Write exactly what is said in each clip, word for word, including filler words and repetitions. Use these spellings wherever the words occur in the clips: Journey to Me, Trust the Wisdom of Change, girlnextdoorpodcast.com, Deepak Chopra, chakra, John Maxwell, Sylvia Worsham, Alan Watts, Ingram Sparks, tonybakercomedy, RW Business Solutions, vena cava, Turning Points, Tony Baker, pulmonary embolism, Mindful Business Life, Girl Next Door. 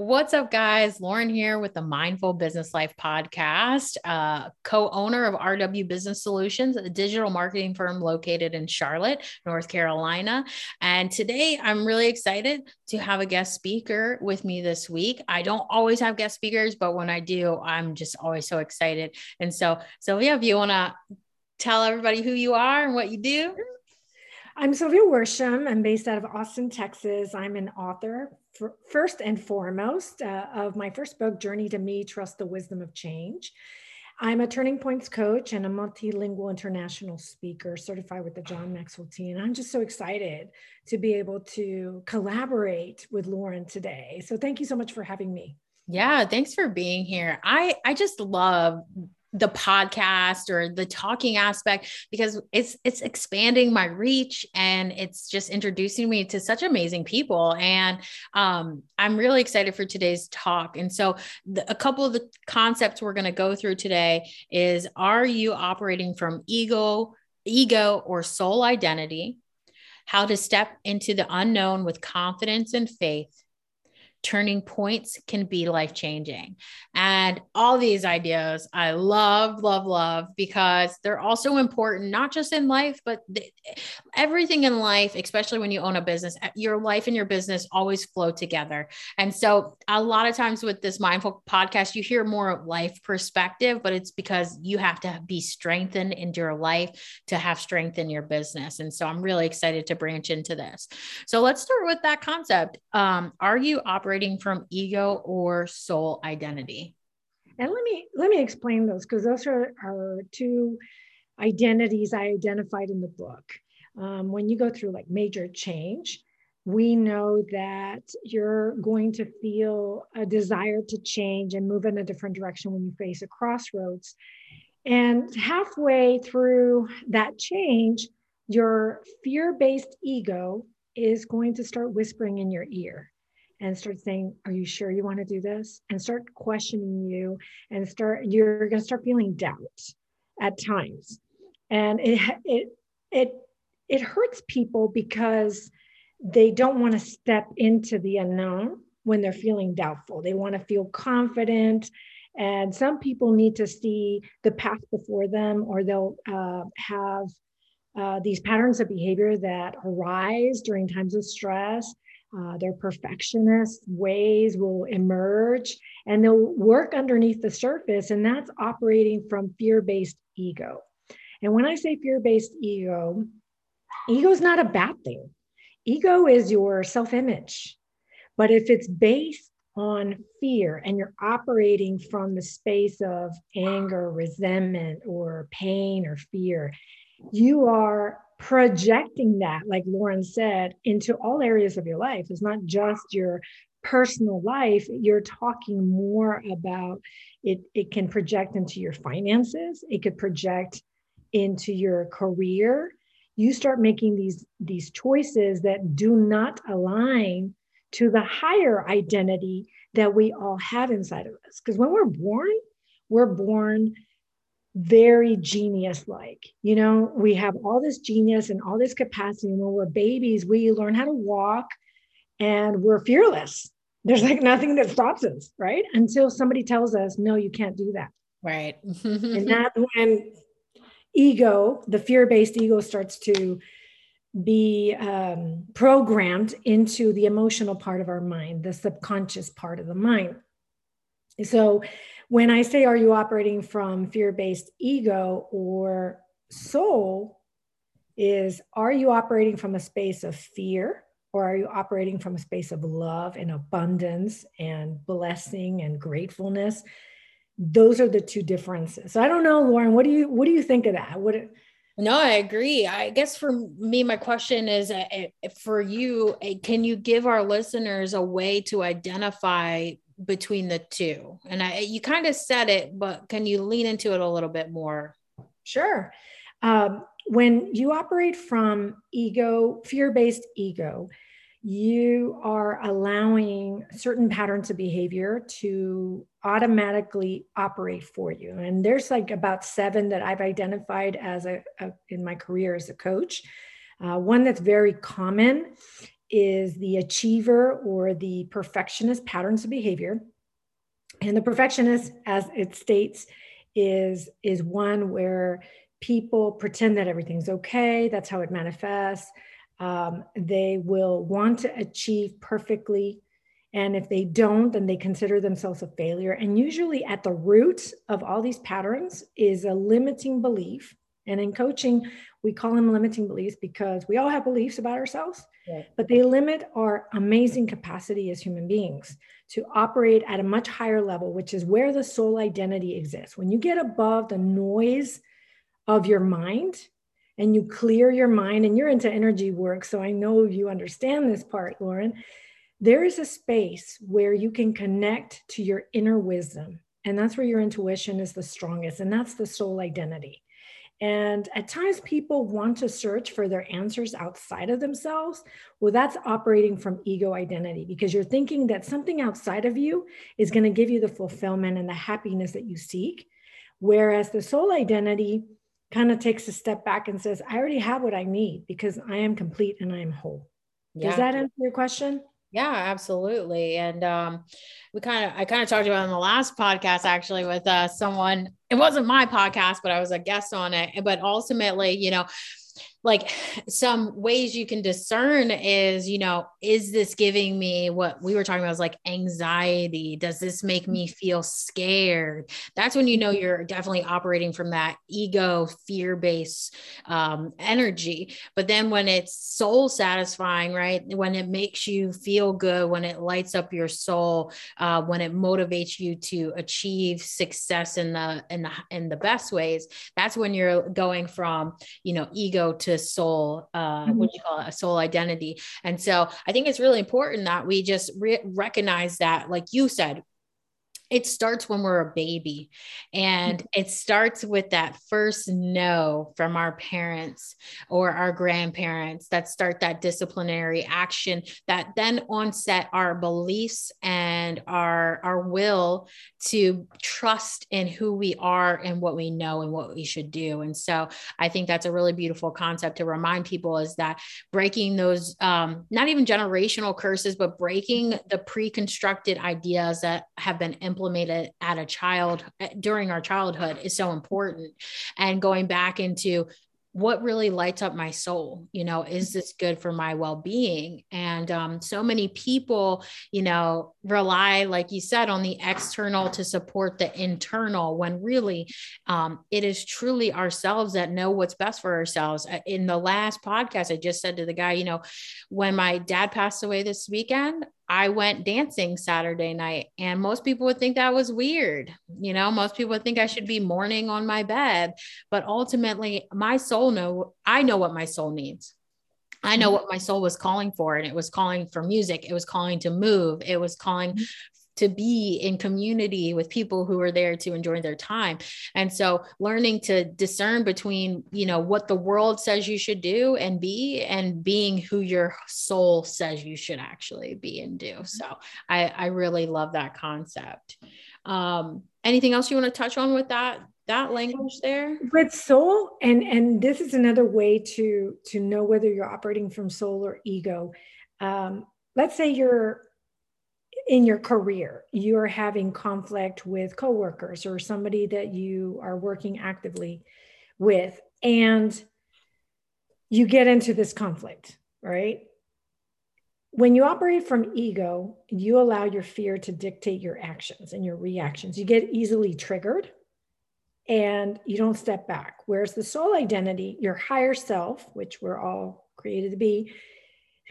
What's up, guys? Lauren here with the Mindful Business Life podcast, uh, co-owner of R W Business Solutions, a digital marketing firm located in Charlotte, North Carolina. And today I'm really excited to have a guest speaker with me this week. I don't always have guest speakers, but when I do, I'm just always so excited. And so, Sylvia, if you want to tell everybody who you are and what you do. I'm Sylvia Worsham. I'm based out of Austin, Texas. I'm an author, first and foremost, uh, of my first book, Journey to Me, Trust the Wisdom of Change. I'm a Turning Points coach and a multilingual international speaker certified with the John Maxwell team. And I'm just so excited to be able to collaborate with Lauren today. So thank you so much for having me. Yeah, thanks for being here. I, I just love the podcast or the talking aspect, because it's, it's expanding my reach and it's just introducing me to such amazing people. And, um, I'm really excited for today's talk. And so the, a couple of the concepts we're going to go through today is, are you operating from ego, ego or soul identity? How to step into the unknown with confidence and faith. Turning points can be life-changing. And all these ideas I love, love, love, because they're also important, not just in life, but th- everything in life, especially when you own a business, your life and your business always flow together. And so a lot of times with this mindful podcast, you hear more of life perspective, but it's because you have to be strengthened in your life to have strength in your business. And so I'm really excited to branch into this. So let's start with that concept. Um, are you operating Operating from ego or soul identity? And let me let me explain those, because those are our two identities I identified in the book. Um, when you go through like major change, we know that you're going to feel a desire to change and move in a different direction when you face a crossroads. And halfway through that change, your fear-based ego is going to start whispering in your ear and start saying, are you sure you want to do this? And start questioning you, and start, you're going to start feeling doubt at times. And it, it, it, it hurts people because they don't want to step into the unknown when they're feeling doubtful. They want to feel confident. And some people need to see the path before them, or they'll uh, have uh, these patterns of behavior that arise during times of stress. Uh, their perfectionist ways will emerge, and they'll work underneath the surface. And that's operating from fear-based ego. And when I say fear-based ego, ego is not a bad thing. Ego is your self-image. But if it's based on fear and you're operating from the space of anger, resentment, or pain or fear, you are projecting that, like Lauren said, into all areas of your life. It's not just your personal life. You're talking more about it. It can project into your finances. It could project into your career. You start making these, these choices that do not align to the higher identity that we all have inside of us. Because when we're born, we're born very genius-like. You know, we have all this genius and all this capacity. When we're babies, we learn how to walk and we're fearless. There's like nothing that stops us, right? Until somebody tells us, no, you can't do that. Right. And that's when ego, the fear-based ego, starts to be um, programmed into the emotional part of our mind, the subconscious part of the mind. So when I say, are you operating from fear-based ego or soul, is, are you operating from a space of fear, or are you operating from a space of love and abundance and blessing and gratefulness? Those are the two differences. So I don't know, Lauren, what do you, what do you think of that? What No, I agree. I guess for me, my question is, for you, can you give our listeners a way to identify between the two? And I, you kind of said it, but can you lean into it a little bit more? Sure. Um, when you operate from ego, fear-based ego, you are allowing certain patterns of behavior to automatically operate for you. And there's like about seven that I've identified as a, a in my career as a coach. Uh, one that's very common is the achiever or the perfectionist patterns of behavior. And the perfectionist, as it states, is, is one where people pretend that everything's okay. That's how it manifests. Um, they will want to achieve perfectly. And if they don't, then they consider themselves a failure. And usually at the root of all these patterns is a limiting belief. And in coaching, we call them limiting beliefs because we all have beliefs about ourselves, yeah. but they limit our amazing capacity as human beings to operate at a much higher level, which is where the soul identity exists. When you get above the noise of your mind and you clear your mind, and you're into energy work, so I know you understand this part, Lauren, there is a space where you can connect to your inner wisdom. And that's where your intuition is the strongest. And that's the soul identity. And at times people want to search for their answers outside of themselves. Well, that's operating from ego identity because you're thinking that something outside of you is going to give you the fulfillment and the happiness that you seek. Whereas the soul identity kind of takes a step back and says, I already have what I need because I am complete and I am whole. Yeah. Does that answer your question? Yeah, absolutely. And um, we kind of, I kind of talked about in the last podcast, actually, with uh, someone, it wasn't my podcast, but I was a guest on it. But ultimately, you know, like some ways you can discern is, you know, is this giving me what we were talking about is like anxiety? Does this make me feel scared? That's when, you know, you're definitely operating from that ego fear-based um, energy. But then when it's soul satisfying, right? When it makes you feel good, when it lights up your soul, uh, when it motivates you to achieve success in the, in the, in the best ways, that's when you're going from, you know, ego to soul, uh, mm-hmm. what do you call it? A soul identity. And so I think it's really important that we just re- recognize that, like you said, it starts when we're a baby, and mm-hmm. it starts with that first no from our parents or our grandparents that start that disciplinary action that then onset our beliefs and our, our will to trust in who we are and what we know and what we should do. And so I think that's a really beautiful concept to remind people, is that breaking those, um, not even generational curses, but breaking the pre-constructed ideas that have been implemented implemented at a child during our childhood is so important. And going back into what really lights up my soul, you know, is this good for my well-being? And um, so many people, you know, rely, like you said, on the external to support the internal, when really um, it is truly ourselves that know what's best for ourselves. In the last podcast, I just said to the guy, you know, when my dad passed away this weekend, I went dancing Saturday night, and most people would think that was weird. You know, most people would think I should be mourning on my bed, but ultimately my soul know, I know what my soul needs. I know what my soul was calling for. And it was calling for music. It was calling to move. It was calling to be in community with people who are there to enjoy their time. And so learning to discern between, you know, what the world says you should do and be, and being who your soul says you should actually be and do. So I, I really love that concept. Um, anything else you want to touch on with that, that language there? With soul, and, and this is another way to, to know whether you're operating from soul or ego. Um, let's say you're, in your career, you're having conflict with coworkers or somebody that you are working actively with, and you get into this conflict, right? When you operate from ego, you allow your fear to dictate your actions and your reactions. You get easily triggered and you don't step back. Whereas the soul identity, your higher self, which we're all created to be,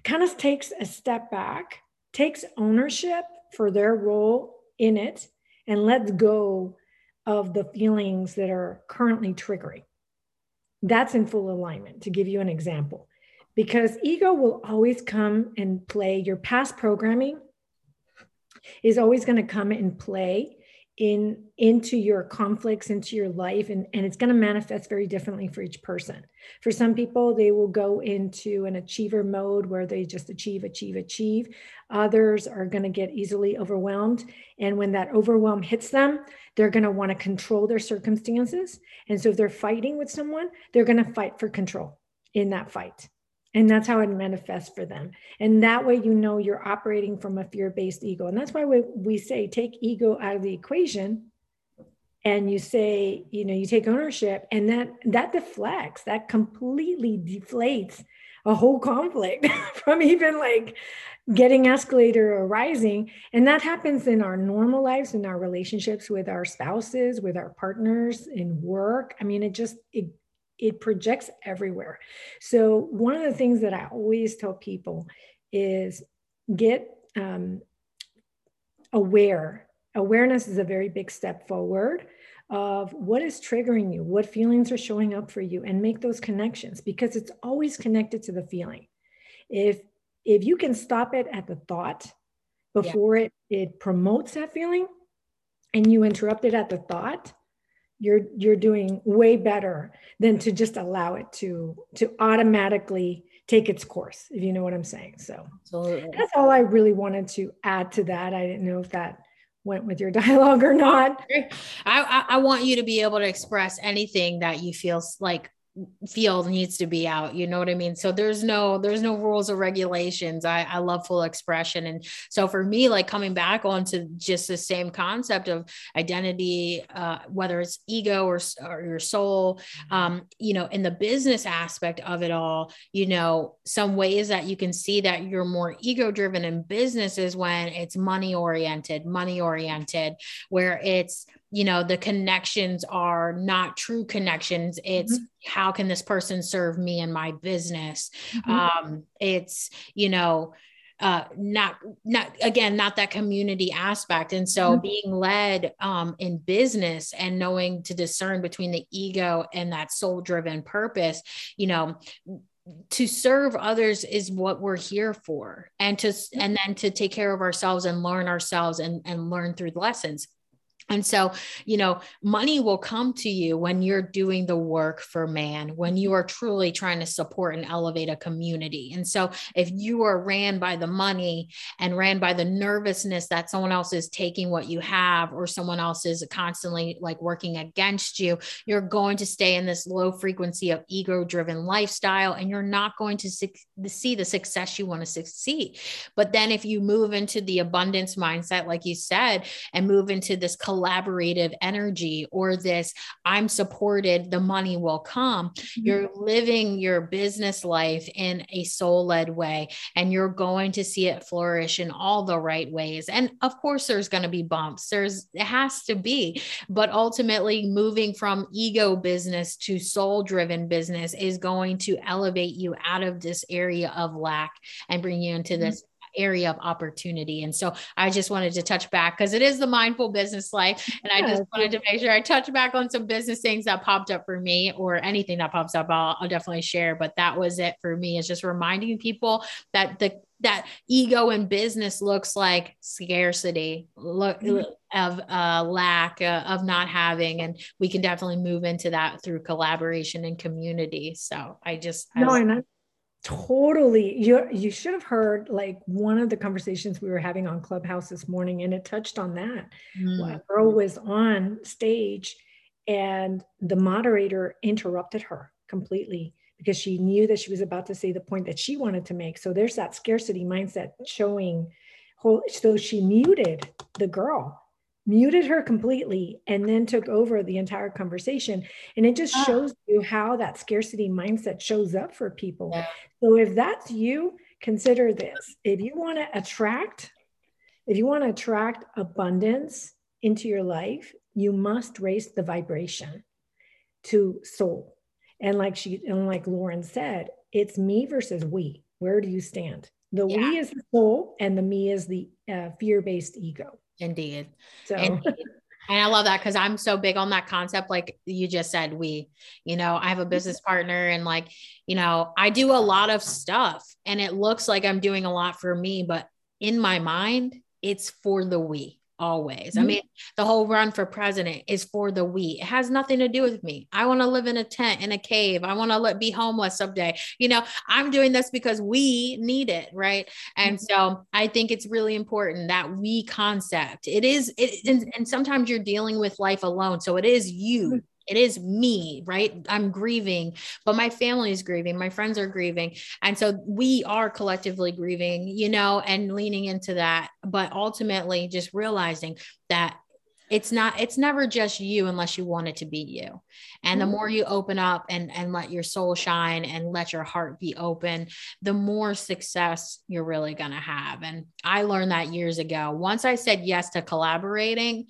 kind of takes a step back, takes ownership for their role in it, and lets go of the feelings that are currently triggering. That's in full alignment, to give you an example, because ego will always come and play. Your past programming is always going to come and play in, into your conflicts, into your life, and, and it's going to manifest very differently for each person. For some people, they will go into an achiever mode where they just achieve, achieve, achieve. Others are going to get easily overwhelmed. And when that overwhelm hits them, they're going to want to control their circumstances. And so if they're fighting with someone, they're going to fight for control in that fight. And that's how it manifests for them. And that way, you know, you're operating from a fear-based ego. And that's why we, we say, take ego out of the equation. And you say, you know, you take ownership, and that, that deflects, that completely deflates a whole conflict from even like getting escalator or rising. And that happens in our normal lives, in our relationships with our spouses, with our partners, in work. I mean, it just, it, it projects everywhere. So one of the things that I always tell people is get um, aware. Awareness is a very big step forward of what is triggering you, what feelings are showing up for you, and make those connections, because it's always connected to the feeling. If, if you can stop it at the thought before yeah. it, it promotes that feeling, and you interrupt it at the thought, you're, you're doing way better than to just allow it to, to automatically take its course, if you know what I'm saying. So Absolutely. That's all I really wanted to add to that. I didn't know if that went with your dialogue or not. I, I, I want you to be able to express anything that you feel like feel needs to be out. You know what I mean? So there's no, there's no rules or regulations. I, I love full expression. And so for me, like coming back onto just the same concept of identity, uh, whether it's ego or, or your soul, um, you know, in the business aspect of it all, you know, some ways that you can see that you're more ego driven in business is when it's money oriented, money oriented, where it's, you know, the connections are not true connections. It's mm-hmm. how can this person serve me in my business? Mm-hmm. Um, it's, you know, uh, not, not again, not that community aspect. And so mm-hmm. being led, um, in business and knowing to discern between the ego and that soul driven purpose, you know, to serve others is what we're here for. And to, and then to take care of ourselves and learn ourselves and, and learn through lessons. And so, you know, money will come to you when you're doing the work for man, when you are truly trying to support and elevate a community. And so if you are ran by the money and ran by the nervousness that someone else is taking what you have, or someone else is constantly like working against you, you're going to stay in this low frequency of ego-driven lifestyle, and you're not going to see the success you want to succeed. But then if you move into the abundance mindset, like you said, and move into this collective collaborative energy, or this, I'm supported, the money will come. Mm-hmm. You're living your business life in a soul-led way, and you're going to see it flourish in all the right ways. And of course, there's going to be bumps. There's, it has to be, but ultimately moving from ego business to soul-driven business is going to elevate you out of this area of lack and bring you into mm-hmm. this area of opportunity. And so I just wanted to touch back, because it is the mindful business life. And yeah, I just wanted to make sure I touch back on some business things that popped up for me, or anything that pops up, I'll, I'll definitely share. But that was it for me, is just reminding people that the, that ego in business looks like scarcity, look mm-hmm. of uh, lack uh, of not having. And we can definitely move into that through collaboration and community. So I just, I no, was, and I- Totally. You you should have heard like one of the conversations we were having on Clubhouse this morning, and it touched on that. Mm. A girl was on stage, and the moderator interrupted her completely because she knew that she was about to say the point that she wanted to make. So there's that scarcity mindset showing. Whole, so she muted the girl, muted her completely, and then took over the entire conversation. And it just shows you how that scarcity mindset shows up for people. Yeah. So if that's you, consider this. If you want to attract, if you want to attract abundance into your life, you must raise the vibration to soul. And like she, and like Lauren said, it's me versus we. Where do you stand? The yeah. we is the soul, and the me is the uh, fear-based ego. Indeed. So. Indeed. And I love that, because I'm so big on that concept. Like you just said, we, you know, I have a business partner, and like, you know, I do a lot of stuff, and it looks like I'm doing a lot for me, but in my mind, it's for the we. Always. Mm-hmm. I mean, the whole run for president is for the we. It has nothing to do with me. I want to live in a tent, in a cave. I want to let be homeless someday. You know, I'm doing this because we need it. Right. And mm-hmm. so I think it's really important, that we concept. It is, it, and, and sometimes you're dealing with life alone. So it is you it is me, right? I'm grieving, but my family is grieving. My friends are grieving. And so we are collectively grieving, you know, and leaning into that, but ultimately just realizing that it's not, it's never just you unless you want it to be you. And the more you open up and, and let your soul shine and let your heart be open, the more success you're really going to have. And I learned that years ago. Once I said yes to collaborating,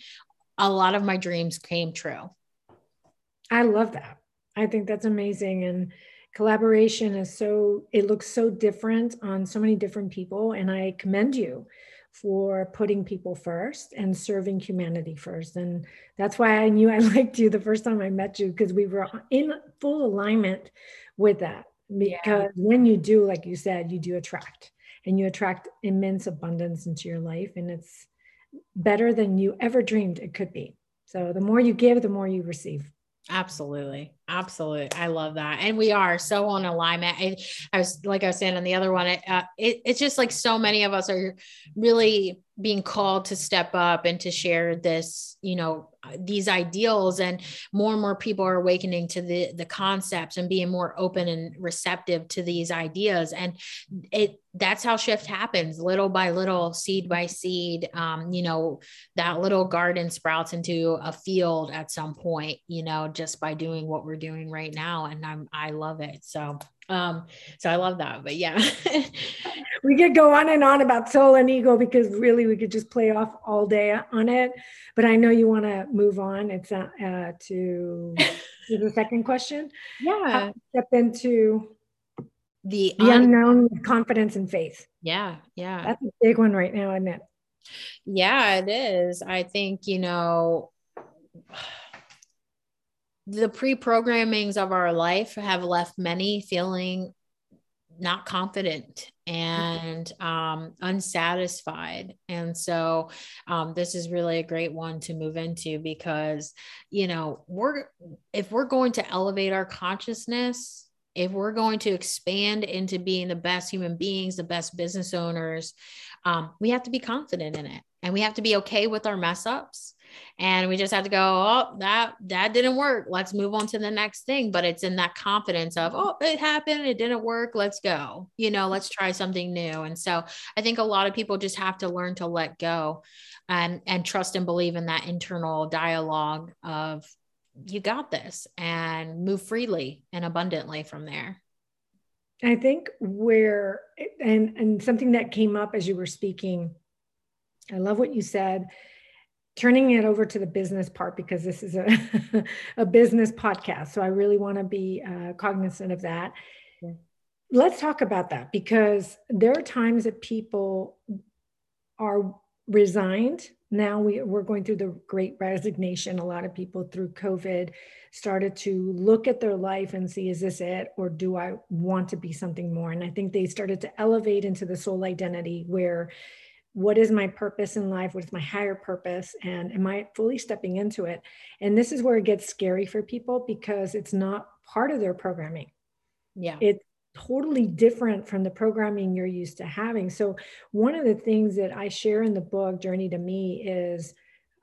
a lot of my dreams came true. I love that. I think that's amazing. And collaboration is so, it looks so different on so many different people. And I commend you for putting people first and serving humanity first. And that's why I knew I liked you the first time I met you, because we were in full alignment with that. Because yeah. when you do, like you said, you do attract, and you attract immense abundance into your life. And it's better than you ever dreamed it could be. So the more you give, the more you receive. Absolutely. Absolutely. I love that. And we are so on alignment. I, I was, like I was saying on the other one, it, uh, it, it's just like so many of us are really being called to step up and to share this, you know, these ideals, and more and more people are awakening to the, the concepts and being more open and receptive to these ideas. And it, that's how shift happens, little by little, seed by seed. Um, you know, that little garden sprouts into a field at some point, you know, just by doing what we're doing right now. And I'm, I love it. So, um, so I love that, but yeah, we could go on and on about soul and ego, because really we could just play off all day on it, but I know you want to move on. It's, uh, uh to, to the second question. Yeah. Step into the, the un- unknown with confidence and faith. Yeah. Yeah. That's a big one right now, isn't it? Yeah, it is. I think, you know, the pre-programmings of our life have left many feeling not confident and um, unsatisfied. And so um, this is really a great one to move into, because, you know, we're, if we're going to elevate our consciousness, if we're going to expand into being the best human beings, the best business owners, um, we have to be confident in it, and we have to be okay with our mess ups. And we just have to go, oh, that, that didn't work. Let's move on to the next thing. But it's in that confidence of, oh, it happened, it didn't work, let's go, you know, let's try something new. And so I think a lot of people just have to learn to let go and, and trust and believe in that internal dialogue of, you got this, and move freely and abundantly from there. I think where, and, and something that came up as you were speaking, I love what you said, turning it over to the business part, because this is a, a business podcast. So I really want to be uh, cognizant of that. Yeah. Let's talk about that, because there are times that people are resigned. Now we, we're going through the great resignation. A lot of people through COVID started to look at their life and see, is this it? Or do I want to be something more? And I think they started to elevate into the soul identity, where what is my purpose in life? What is my higher purpose? And am I fully stepping into it? And this is where it gets scary for people, because it's not part of their programming. Yeah. It's totally different from the programming you're used to having. So one of the things that I share in the book, Journey to Me, is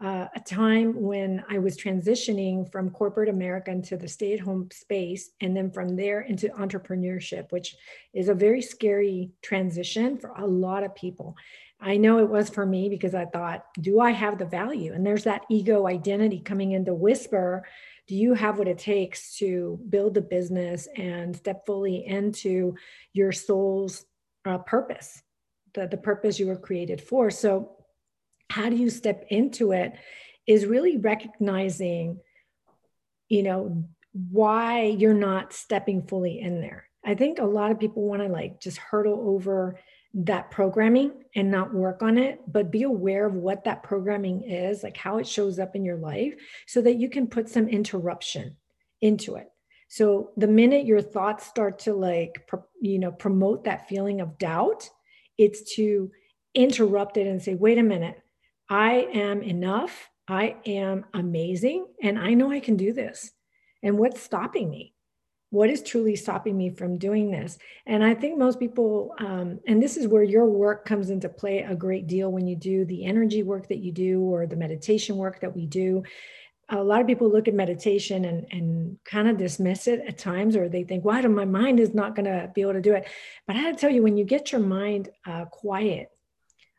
uh, a time when I was transitioning from corporate America into the stay-at-home space, and then from there into entrepreneurship, which is a very scary transition for a lot of people. I know it was for me, because I thought, do I have the value? And there's that ego identity coming in to whisper, do you have what it takes to build a business and step fully into your soul's uh, purpose, the, the purpose you were created for? So how do you step into it is really recognizing, you know, why you're not stepping fully in there. I think a lot of people want to like just hurdle over that programming and not work on it, but be aware of what that programming is, like how it shows up in your life, so that you can put some interruption into it. So the minute your thoughts start to like, you know, promote that feeling of doubt, it's to interrupt it and say, wait a minute, I am enough. I am amazing. And I know I can do this. And what's stopping me? What is truly stopping me from doing this? And I think most people, um, and this is where your work comes into play a great deal when you do the energy work that you do, or the meditation work that we do. a lot of people look at meditation and, and kind of dismiss it at times, or they think, well, my mind is not going to be able to do it. But I had to tell you, when you get your mind uh, quiet,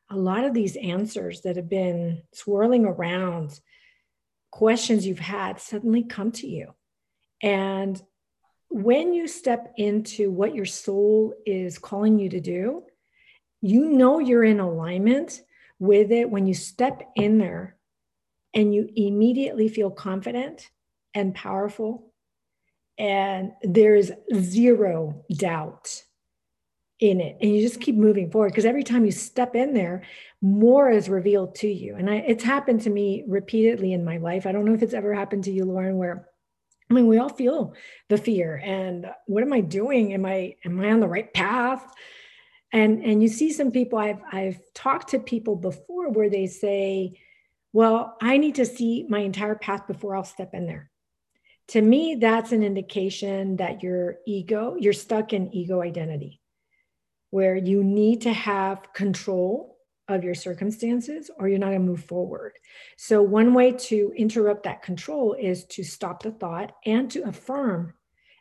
a lot of these answers that have been swirling around, questions you've had, suddenly come to you. And when you step into what your soul is calling you to do, you know you're in alignment with it when you step in there. And you immediately feel confident and powerful. And there's zero doubt in it. And you just keep moving forward, because every time you step in there, more is revealed to you. And I, it's happened to me repeatedly in my life. I don't know if it's ever happened to you, Lauren, where, I mean, we all feel the fear. And what am I doing? Am I, am I on the right path? And, and you see some people, I've, I've talked to people before where they say, well, I need to see my entire path before I'll step in there. To me, that's an indication that your ego, you're stuck in ego identity, where you need to have control of your circumstances or you're not going to move forward. So one way to interrupt that control is to stop the thought and to affirm.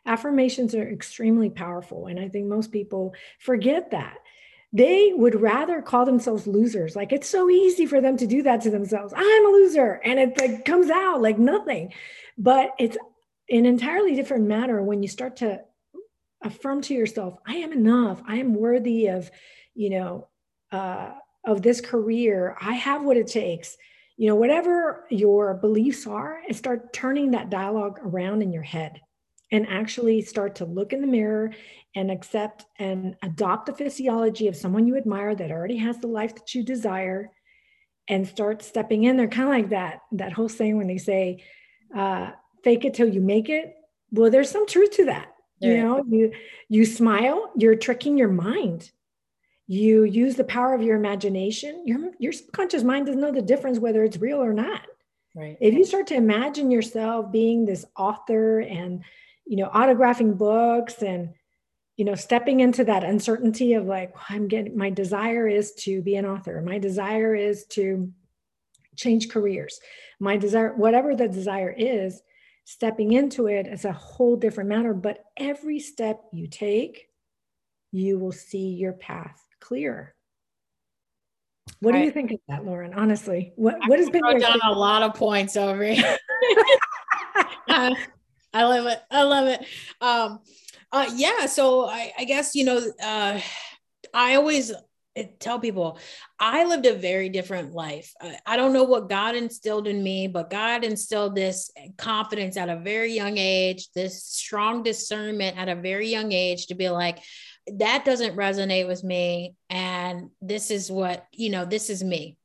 Affirmations are extremely powerful. And I think most people forget that. They would rather call themselves losers. Like, it's so easy for them to do that to themselves. I'm a loser. And it like comes out like nothing. But it's an entirely different matter when you start to affirm to yourself, I am enough. I am worthy of, you know, uh, of this career. I have what it takes. You know, whatever your beliefs are, and start turning that dialogue around in your head. And actually start to look in the mirror and accept and adopt the physiology of someone you admire that already has the life that you desire, and start stepping in there. Kind of like that, that whole saying when they say, uh, fake it till you make it. Well, there's some truth to that. Yeah. You know, you, you smile, you're tricking your mind. You use the power of your imagination. Your, your subconscious mind doesn't know the difference whether it's real or not. Right. If you start to imagine yourself being this author and, you know, autographing books and, you know, stepping into that uncertainty of like, I'm getting, my desire is to be an author. My desire is to change careers. My desire, whatever the desire is, stepping into it is a whole different matter. But every step you take, you will see your path clearer. What do I, you think of that, Lauren? Honestly, what, what has been your down a lot of points over here. uh, I love it. I love it. Um, uh, yeah. So I, I guess, you know, uh, I always tell people I lived a very different life. I, I don't know what God instilled in me, but God instilled this confidence at a very young age, this strong discernment at a very young age to be like, that doesn't resonate with me. And this is what, you know, this is me.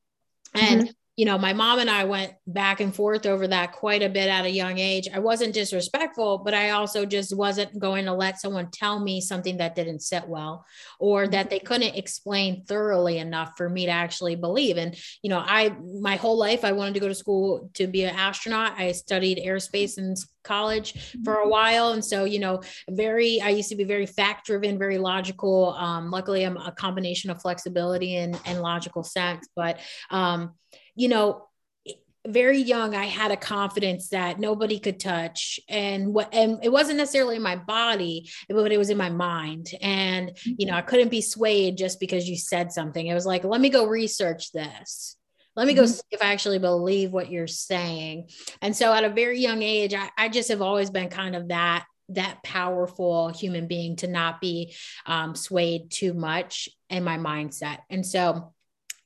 And mm-hmm. You know, my mom and I went back and forth over that quite a bit at a young age. I wasn't disrespectful, but I also just wasn't going to let someone tell me something that didn't sit well, or that they couldn't explain thoroughly enough for me to actually believe. And, you know, I, my whole life, I wanted to go to school to be an astronaut. I studied airspace and college for a while. And so, you know, very, I used to be very fact driven, very logical. Um, luckily I'm a combination of flexibility and, and logical sense, but, um, you know, very young, I had a confidence that nobody could touch, and what, and it wasn't necessarily in my body, but it was in my mind. And, you know, I couldn't be swayed just because you said something. It was like, let me go research this. Let me go see if I actually believe what you're saying. And so at a very young age, I, I just have always been kind of that, that powerful human being to not be um, swayed too much in my mindset. And so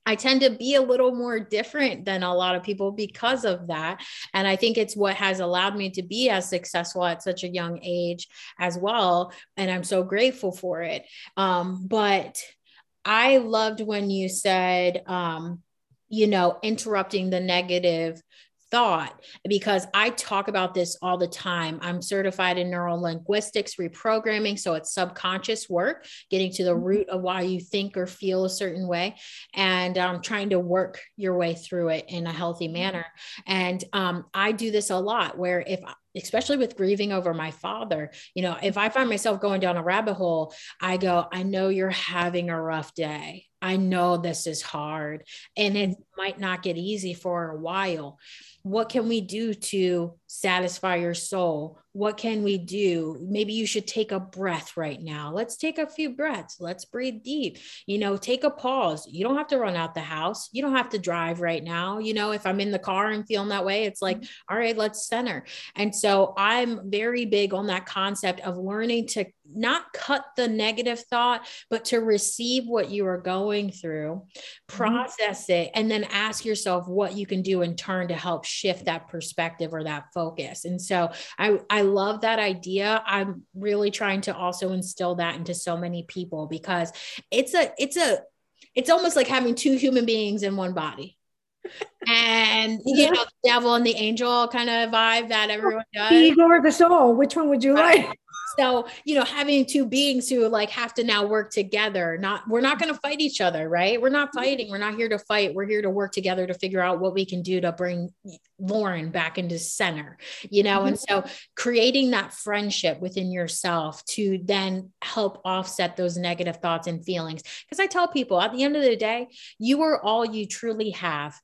I tend to be a little more different than a lot of people because of that. And I think it's what has allowed me to be as successful at such a young age as well. And I'm so grateful for it. Um, but I loved when you said, um, you know, interrupting the negative thought, because I talk about this all the time. I'm certified in neurolinguistics reprogramming. So it's subconscious work, getting to the root of why you think or feel a certain way, and um, trying to work your way through it in a healthy manner. And um, I do this a lot where if especially with grieving over my father, you know, if I find myself going down a rabbit hole, I go, I know you're having a rough day. I know this is hard and it might not get easy for a while. What can we do to satisfy your soul? What can we do? Maybe you should take a breath right now. Let's take a few breaths. Let's breathe deep. You know, take a pause. You don't have to run out the house. You don't have to drive right now. You know, if I'm in the car and feeling that way, it's like, all right, let's center. And so I'm very big on that concept of learning to not cut the negative thought, but to receive what you are going through, process it, and then ask yourself what you can do in turn to help shift that perspective or that focus. And so I, I love that idea. I'm really trying to also instill that into so many people, because it's a, it's a, it's almost like having two human beings in one body. And you know, the devil and the angel kind of vibe that everyone does. The ego or the soul, which one would you like? So, you know, having two beings who like have to now work together, not, we're not going to fight each other, right? We're not fighting. We're not here to fight. We're here to work together to figure out what we can do to bring Lauren back into center, you know? Mm-hmm. And so creating that friendship within yourself to then help offset those negative thoughts and feelings. Because I tell people at the end of the day, you are all you truly have.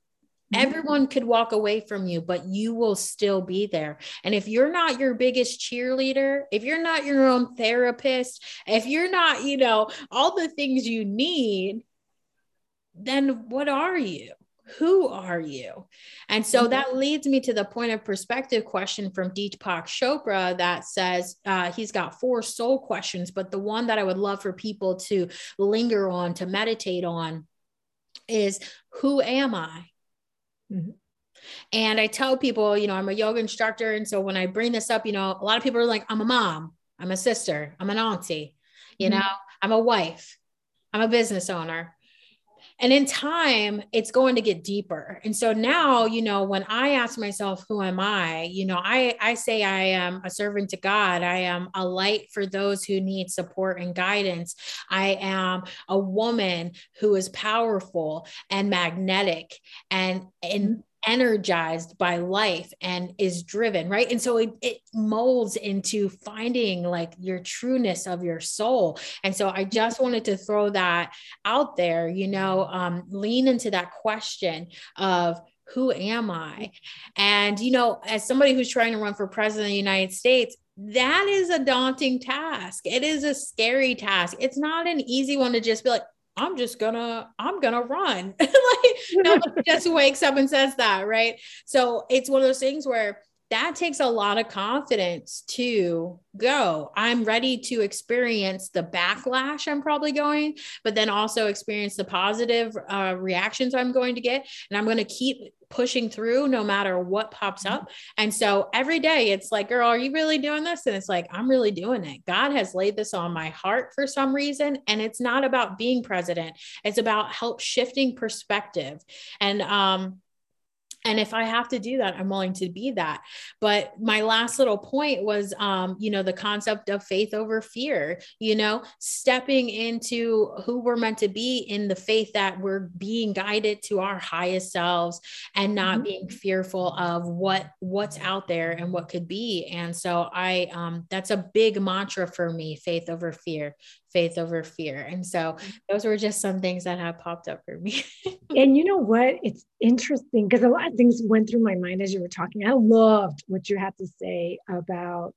Everyone could walk away from you, but you will still be there. And if you're not your biggest cheerleader, if you're not your own therapist, if you're not, you know, all the things you need, then what are you? Who are you? And so that leads me to the point of perspective question from Deepak Chopra that says uh, he's got four soul questions, but the one that I would love for people to linger on, to meditate on, is who am I? Mm-hmm. And I tell people, you know, I'm a yoga instructor. And so when I bring this up, you know, a lot of people are like, I'm a mom, I'm a sister, I'm an auntie, you mm-hmm. know, I'm a wife, I'm a business owner. And in time, it's going to get deeper. And so now, you know, when I ask myself, who am I? You know, I, I say I am a servant to God. I am a light for those who need support and guidance. I am a woman who is powerful and magnetic and, and energized by life and is driven, right? And so it, it molds into finding like your trueness of your soul. And so I just wanted to throw that out there, you know, um, lean into that question of who am I? And, you know, as somebody who's trying to run for president of the United States, that is a daunting task. It is a scary task. It's not an easy one to just be like, I'm just gonna, I'm gonna run. Like nobody just wakes up and says that, right? So it's one of those things where that takes a lot of confidence to go. I'm ready to experience the backlash I'm probably going, but then also experience the positive uh, reactions I'm going to get. And I'm going to keep pushing through no matter what pops up. And so every day it's like, girl, are you really doing this? And it's like, I'm really doing it. God has laid this on my heart for some reason. And it's not about being president. It's about help shifting perspective. And, um, And if I have to do that, I'm willing to be that. But my last little point was, um, you know, the concept of faith over fear, you know, stepping into who we're meant to be in the faith that we're being guided to our highest selves and not mm-hmm. being fearful of what, what's out there and what could be. And so I, um, that's a big mantra for me, faith over fear. faith over fear. And so those were just some things that have popped up for me. And you know what? It's interesting because a lot of things went through my mind as you were talking. I loved what you had to say about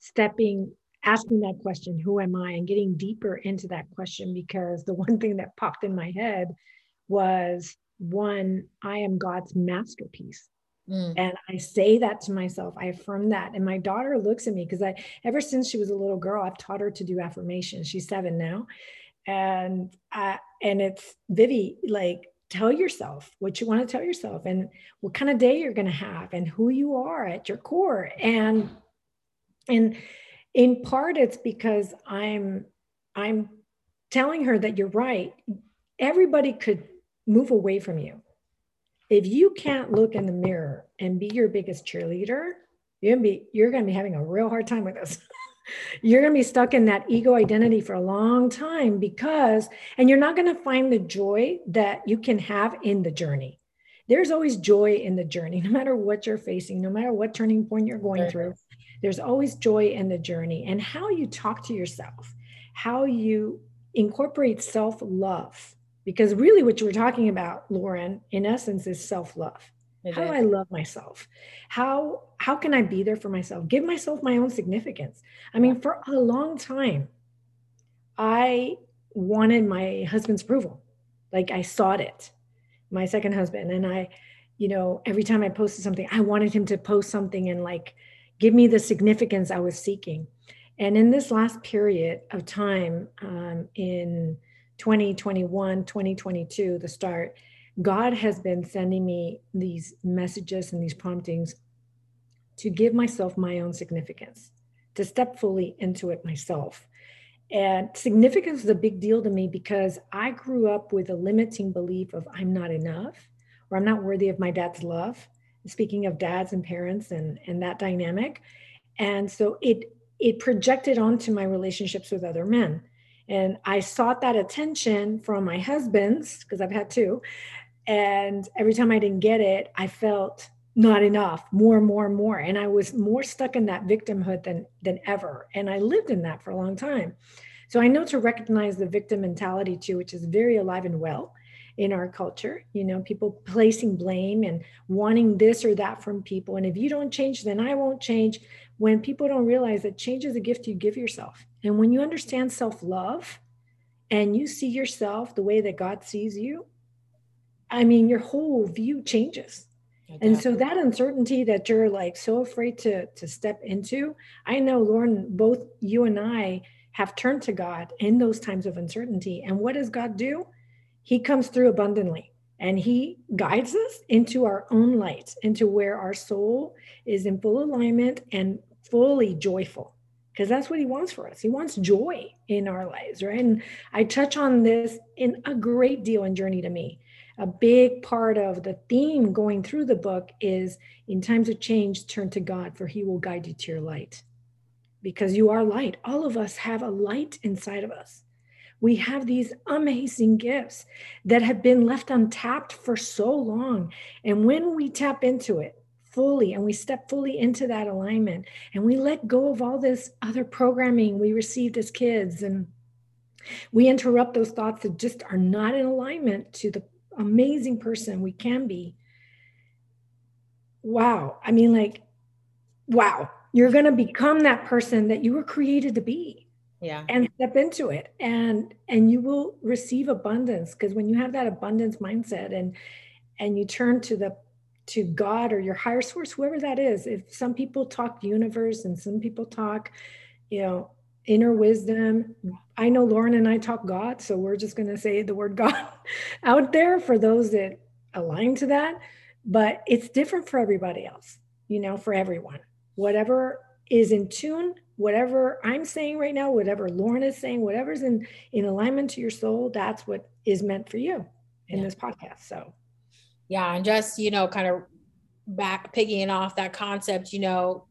stepping, asking that question, who am I? And getting deeper into that question, because the one thing that popped in my head was, one, I am God's masterpiece. Mm. And I say that to myself, I affirm that. And my daughter looks at me because I, ever since she was a little girl, I've taught her to do affirmations. She's seven now. And, I, and it's Vivi, like, tell yourself what you want to tell yourself and what kind of day you're going to have and who you are at your core. And, and in part it's because I'm, I'm telling her that you're right. Everybody could move away from you. If you can't look in the mirror and be your biggest cheerleader, you're gonna be, you're gonna be having a real hard time with this. You're gonna be stuck in that ego identity for a long time because, and you're not gonna find the joy that you can have in the journey. There's always joy in the journey, no matter what you're facing, no matter what turning point you're going through, there's always joy in the journey. And how you talk to yourself, how you incorporate self-love Because really what you were talking about, Lauren, in essence, is self-love. It how is. do I love myself? How, how can I be there for myself? Give myself my own significance. I mean, for a long time, I wanted my husband's approval. Like I sought it, my second husband. And I, you know, every time I posted something, I wanted him to post something and like, give me the significance I was seeking. And in this last period of time, um, in twenty twenty-one, twenty twenty-two, the start, God has been sending me these messages and these promptings to give myself my own significance, to step fully into it myself. And significance is a big deal to me because I grew up with a limiting belief of I'm not enough, or I'm not worthy of my dad's love. Speaking of dads and parents and, and that dynamic. And so it it projected onto my relationships with other men. And I sought that attention from my husbands, because I've had two. And every time I didn't get it, I felt not enough, more, more, more. And I was more stuck in that victimhood than, than ever. And I lived in that for a long time. So I know to recognize the victim mentality too, which is very alive and well in our culture, you know, people placing blame and wanting this or that from people. And if you don't change, then I won't change. When people don't realize that change is a gift you give yourself. And when you understand self-love and you see yourself the way that God sees you, I mean, your whole view changes. Exactly. And so that uncertainty that you're like so afraid to, to step into, I know, Lauren, both you and I have turned to God in those times of uncertainty. And what does God do? He comes through abundantly and he guides us into our own light, into where our soul is in full alignment and fully joyful, because that's what he wants for us. He wants joy in our lives, right? And I touch on this in a great deal in Journey to Me. A big part of the theme going through the book is in times of change, turn to God, for he will guide you to your light, because you are light. All of us have a light inside of us. We have these amazing gifts that have been left untapped for so long. And when we tap into it fully and we step fully into that alignment and we let go of all this other programming we received as kids, and we interrupt those thoughts that just are not in alignment to the amazing person we can be. Wow. I mean, like, wow, you're going to become that person that you were created to be. Yeah. And step into it and, and you will receive abundance, because when you have that abundance mindset and, and you turn to the, to God or your higher source, whoever that is, if some people talk universe and some people talk, you know, inner wisdom, I know Lauren and I talk God. So we're just going to say the word God out there for those that align to that, but it's different for everybody else, you know, for everyone, whatever is in tune. Whatever I'm saying right now, whatever Lauren is saying, whatever's in, in alignment to your soul, that's what is meant for you in yeah. this podcast. So, yeah. And just, you know, kind of back picking off that concept, you know,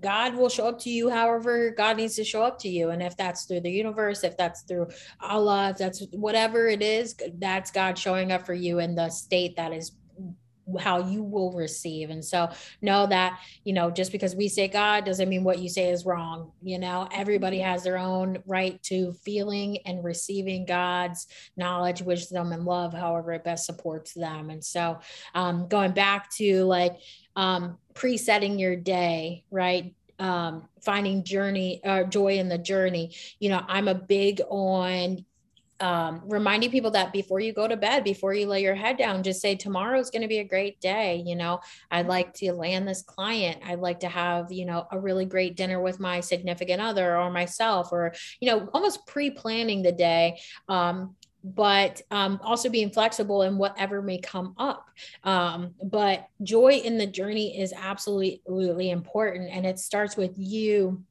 God will show up to you however God needs to show up to you. And if that's through the universe, if that's through Allah, if that's whatever it is, that's God showing up for you in the state that is how you will receive. And so know that, you know, just because we say God doesn't mean what you say is wrong. You know, everybody has their own right to feeling and receiving God's knowledge, wisdom, and love, however it best supports them. And so um, going back to like um, pre-setting your day, right? Um, finding journey or uh, joy in the journey. You know, I'm a big on Um, reminding people that before you go to bed, before you lay your head down, just say, tomorrow's going to be a great day. You know, I'd like to land this client. I'd like to have, you know, a really great dinner with my significant other or myself, or, you know, almost pre-planning the day. Um, but um, also being flexible in whatever may come up. Um, but joy in the journey is absolutely important. And it starts with you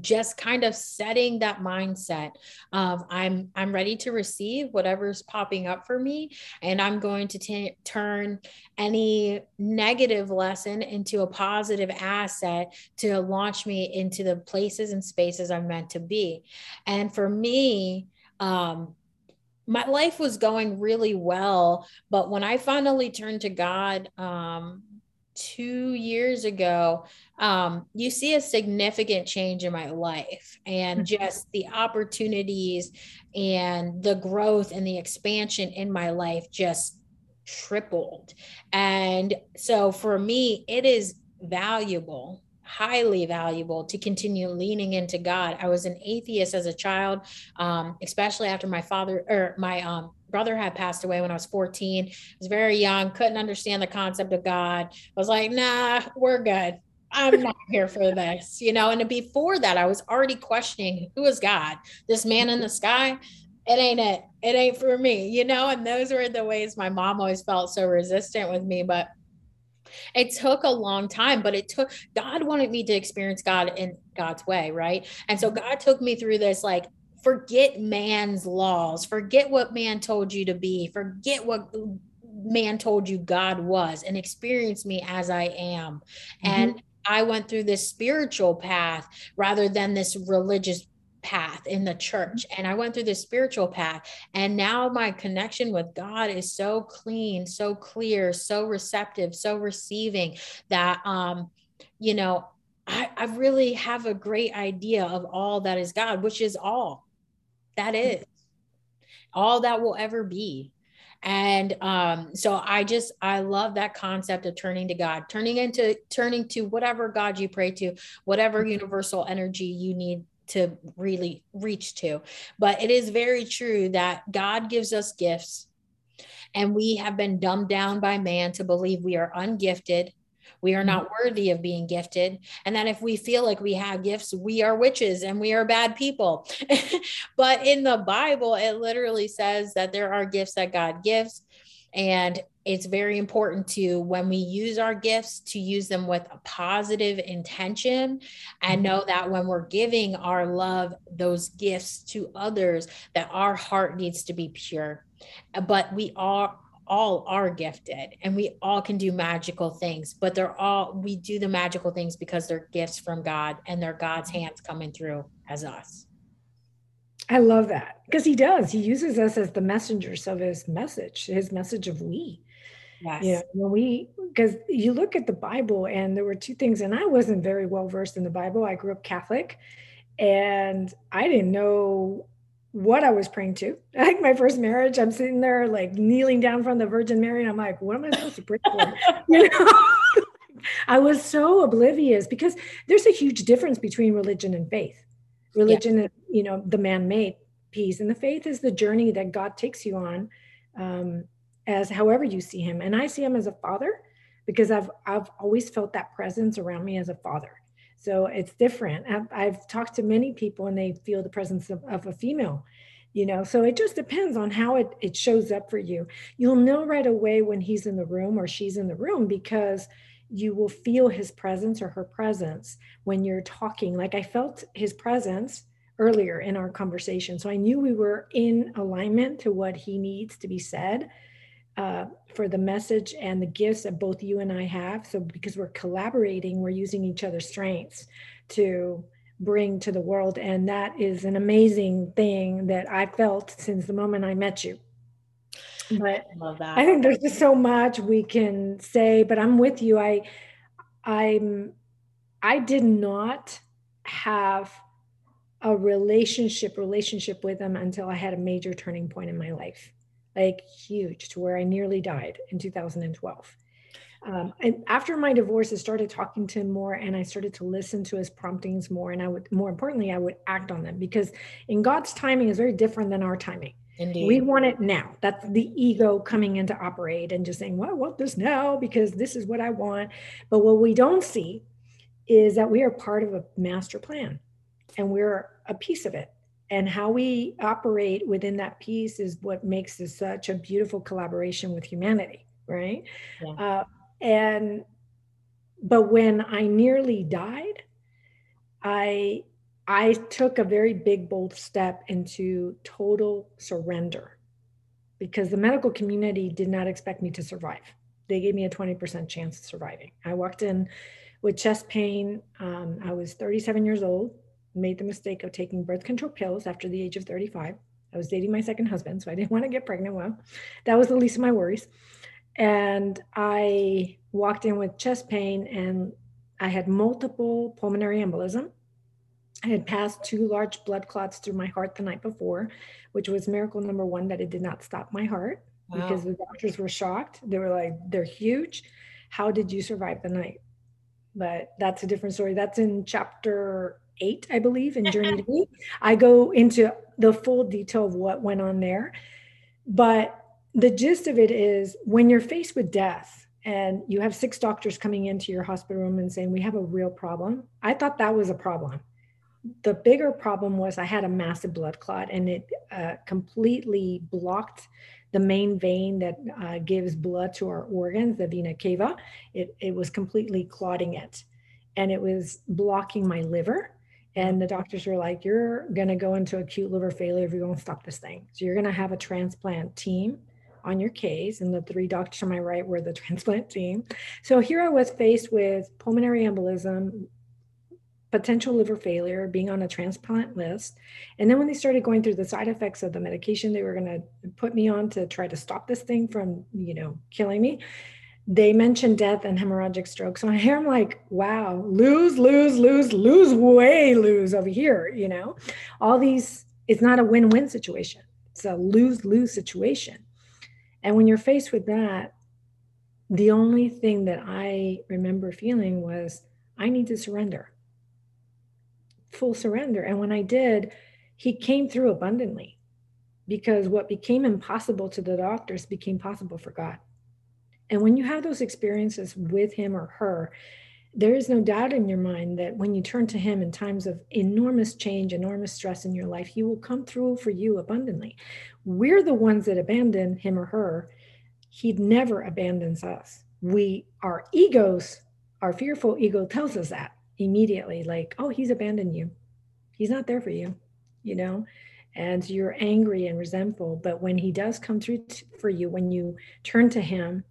just kind of setting that mindset of I'm, I'm ready to receive whatever's popping up for me. And I'm going to t- turn any negative lesson into a positive asset to launch me into the places and spaces I'm meant to be. And for me, um, my life was going really well, but when I finally turned to God, um, two years ago, um, you see a significant change in my life, and just the opportunities and the growth and the expansion in my life just tripled. And so for me, it is valuable, highly valuable, to continue leaning into God. I was an atheist as a child, um, especially after my father or my um, brother had passed away when I was fourteen. I was very young, couldn't understand the concept of God. I was like, nah, we're good. I'm not here for this, you know? And before that, I was already questioning, who is God? This man in the sky? It ain't it. It ain't for me, you know? And those were the ways my mom always felt so resistant with me. But it took a long time, but it took, God wanted me to experience God in God's way, right? And so God took me through this, like, forget man's laws, forget what man told you to be, forget what man told you God was, and experience me as I am. Mm-hmm. And I went through this spiritual path rather than this religious path in the church. And I went through this spiritual path, and now my connection with God is so clean, so clear, so receptive, so receiving that, um, you know, I, I really have a great idea of all that is God, which is all that is, all that will ever be. And um, so I just, I love that concept of turning to God, turning into, turning to whatever God you pray to, whatever universal energy you need to really reach to. But it is very true that God gives us gifts, and we have been dumbed down by man to believe we are ungifted. We are not worthy of being gifted. And that if we feel like we have gifts, we are witches and we are bad people. But in the Bible, it literally says that there are gifts that God gives. And it's very important to, when we use our gifts, to use them with a positive intention, and know that when we're giving our love, those gifts to others, that our heart needs to be pure. But we are all are gifted, and we all can do magical things, but they're all, we do the magical things because they're gifts from God, and they're God's hands coming through as us. I love that, because he does. He uses us as the messengers of his message, his message of we. Yes. Yeah. You know, we, because you look at the Bible, and there were two things, and I wasn't very well versed in the Bible. I grew up Catholic, and I didn't know what I was praying to. Like my first marriage, I'm sitting there like kneeling down in front of the Virgin Mary, and I'm like, what am I supposed to pray for? You know? I was so oblivious, because there's a huge difference between religion and faith. Religion yeah. is, you know, the man-made piece, and the faith is the journey that God takes you on, um, as however you see him. And I see him as a father, because I've, I've always felt that presence around me as a father. So it's different. I've, I've talked to many people, and they feel the presence of, of a female, you know, so it just depends on how it, it shows up for you. You'll know right away when he's in the room or she's in the room, because you will feel his presence or her presence when you're talking. Like I felt his presence earlier in our conversation. So I knew we were in alignment to what he needs to be said, uh, for the message and the gifts that both you and I have. So because we're collaborating, we're using each other's strengths to bring to the world. And that is an amazing thing that I felt since the moment I met you. But I love that. I think there's just so much we can say, but I'm with you. I, I'm, I did not have a relationship, relationship with him until I had a major turning point in my life, like huge, to where I nearly died in two thousand twelve. Um, and after my divorce, I started talking to him more, and I started to listen to his promptings more. And I would, more importantly, I would act on them, because in God's timing is very different than our timing. Indeed. We want it now. That's the ego coming in to operate and just saying, well, I want this now because this is what I want. But what we don't see is that we are part of a master plan, and we're a piece of it. And how we operate within that piece is what makes this such a beautiful collaboration with humanity, right? Yeah. Uh, and, but when I nearly died, I... I took a very big, bold step into total surrender, because the medical community did not expect me to survive. They gave me a twenty percent chance of surviving. I walked in with chest pain. Um, I was thirty-seven years old, made the mistake of taking birth control pills after the age of thirty-five. I was dating my second husband, so I didn't want to get pregnant. Well, that was the least of my worries. And I walked in with chest pain, and I had multiple pulmonary embolism. I had passed two large blood clots through my heart the night before, which was miracle number one, that it did not stop my heart. Wow. Because the doctors were shocked. They were like, they're huge. How did you survive the night? But that's a different story. That's in chapter eight, I believe, in Journey to Me. I go into the full detail of what went on there. But the gist of it is, when you're faced with death and you have six doctors coming into your hospital room and saying, we have a real problem. I thought that was a problem. The bigger problem was I had a massive blood clot, and it uh, completely blocked the main vein that uh, gives blood to our organs, the vena cava. It, it was completely clotting it, and it was blocking my liver. And the doctors were like, you're going to go into acute liver failure if you don't stop this thing. So you're going to have a transplant team on your case. And the three doctors to my right were the transplant team. So here I was faced with pulmonary embolism, potential liver failure, being on a transplant list. And then when they started going through the side effects of the medication they were going to put me on to try to stop this thing from, you know, killing me, they mentioned death and hemorrhagic stroke. So here I'm like, wow, lose, lose, lose, lose, way lose over here, you know, all these, it's not a win-win situation. It's a lose-lose situation. And when you're faced with that, the only thing that I remember feeling was, I need to surrender. Full surrender. And when I did, he came through abundantly, because what became impossible to the doctors became possible for God. And when you have those experiences with him or her, there is no doubt in your mind that when you turn to him in times of enormous change, enormous stress in your life, he will come through for you abundantly. We're the ones that abandon him or her. He never abandons us. We, our egos, our fearful ego tells us that immediately, like, oh, he's abandoned you. He's not there for you, you know, and you're angry and resentful. But when he does come through t- for you, when you turn to him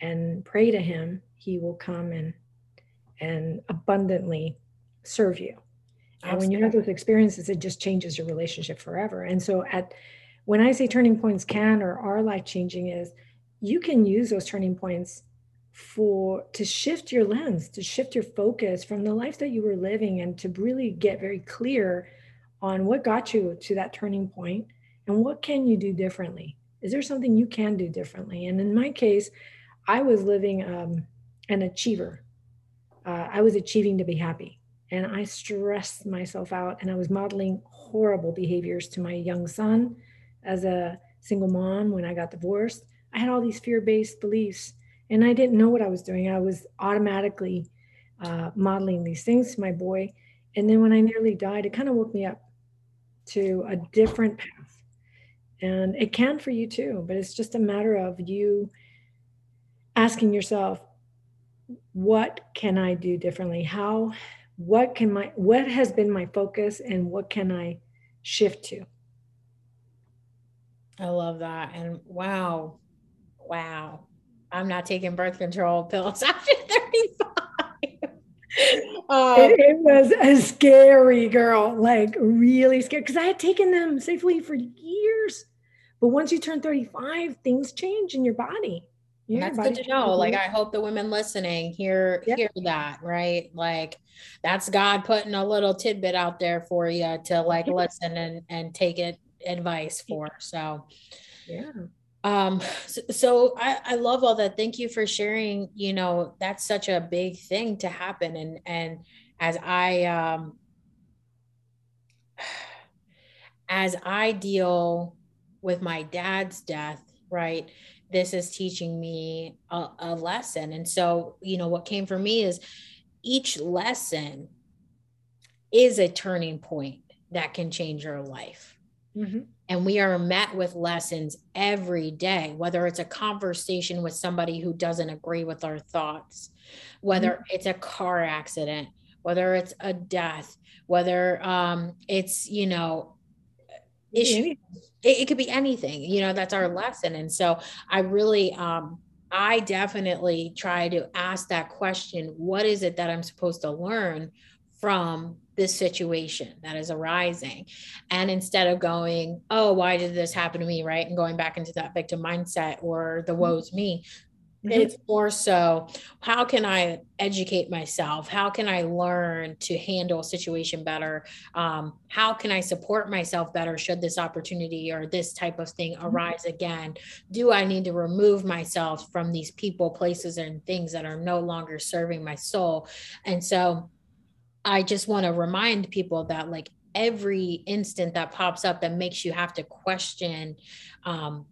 and pray to him, he will come and, and abundantly serve you. Absolutely. And when you have those experiences, it just changes your relationship forever. And so at, when I say turning points can or are life-changing, is you can use those turning points for to shift your lens, to shift your focus from the life that you were living, and to really get very clear on what got you to that turning point and what can you do differently. Is there something you can do differently? And in my case, I was living um, an achiever. Uh, I was achieving to be happy, and I stressed myself out, and I was modeling horrible behaviors to my young son. As a single mom, when I got divorced, I had all these fear-based beliefs. And I didn't know what I was doing. I was automatically uh, modeling these things to my boy. And then when I nearly died, it kind of woke me up to a different path. And it can for you too, but it's just a matter of you asking yourself, what can I do differently? How, what can my, what has been my focus, and what can I shift to? I love that. And wow, wow. I'm not taking birth control pills after thirty-five. um, it, it was a scary, girl, like really scary, because I had taken them safely for years. But once you turn thirty-five, things change in your body. Yeah, that's good to know. Like, I hope the women listening hear, yep. hear that, right? Like, that's God putting a little tidbit out there for you to like listen and, and take it advice for. So, yeah. Um, so, so I, I love all that. Thank you for sharing. You know, that's such a big thing to happen. And, and as I, um, as I deal with my dad's death, right, this is teaching me a, a lesson. And so, you know, what came for me is each lesson is a turning point that can change your life. Mm-hmm. And we are met with lessons every day, whether it's a conversation with somebody who doesn't agree with our thoughts, whether mm-hmm. it's a car accident, whether it's a death, whether um, it's, you know, issue, it, it could be anything, you know, that's our lesson. And so I really, um, I definitely try to ask that question, what is it that I'm supposed to learn from this situation that is arising? And instead of going, oh, why did this happen to me? Right. And going back into that victim mindset or the woes me, Mm-hmm. It's more so, how can I educate myself? How can I learn to handle a situation better? Um, how can I support myself better should this opportunity or this type of thing arise again? Do I need to remove myself from these people, places, and things that are no longer serving my soul? And so I just want to remind people that, like, every instant that pops up that makes you have to question um,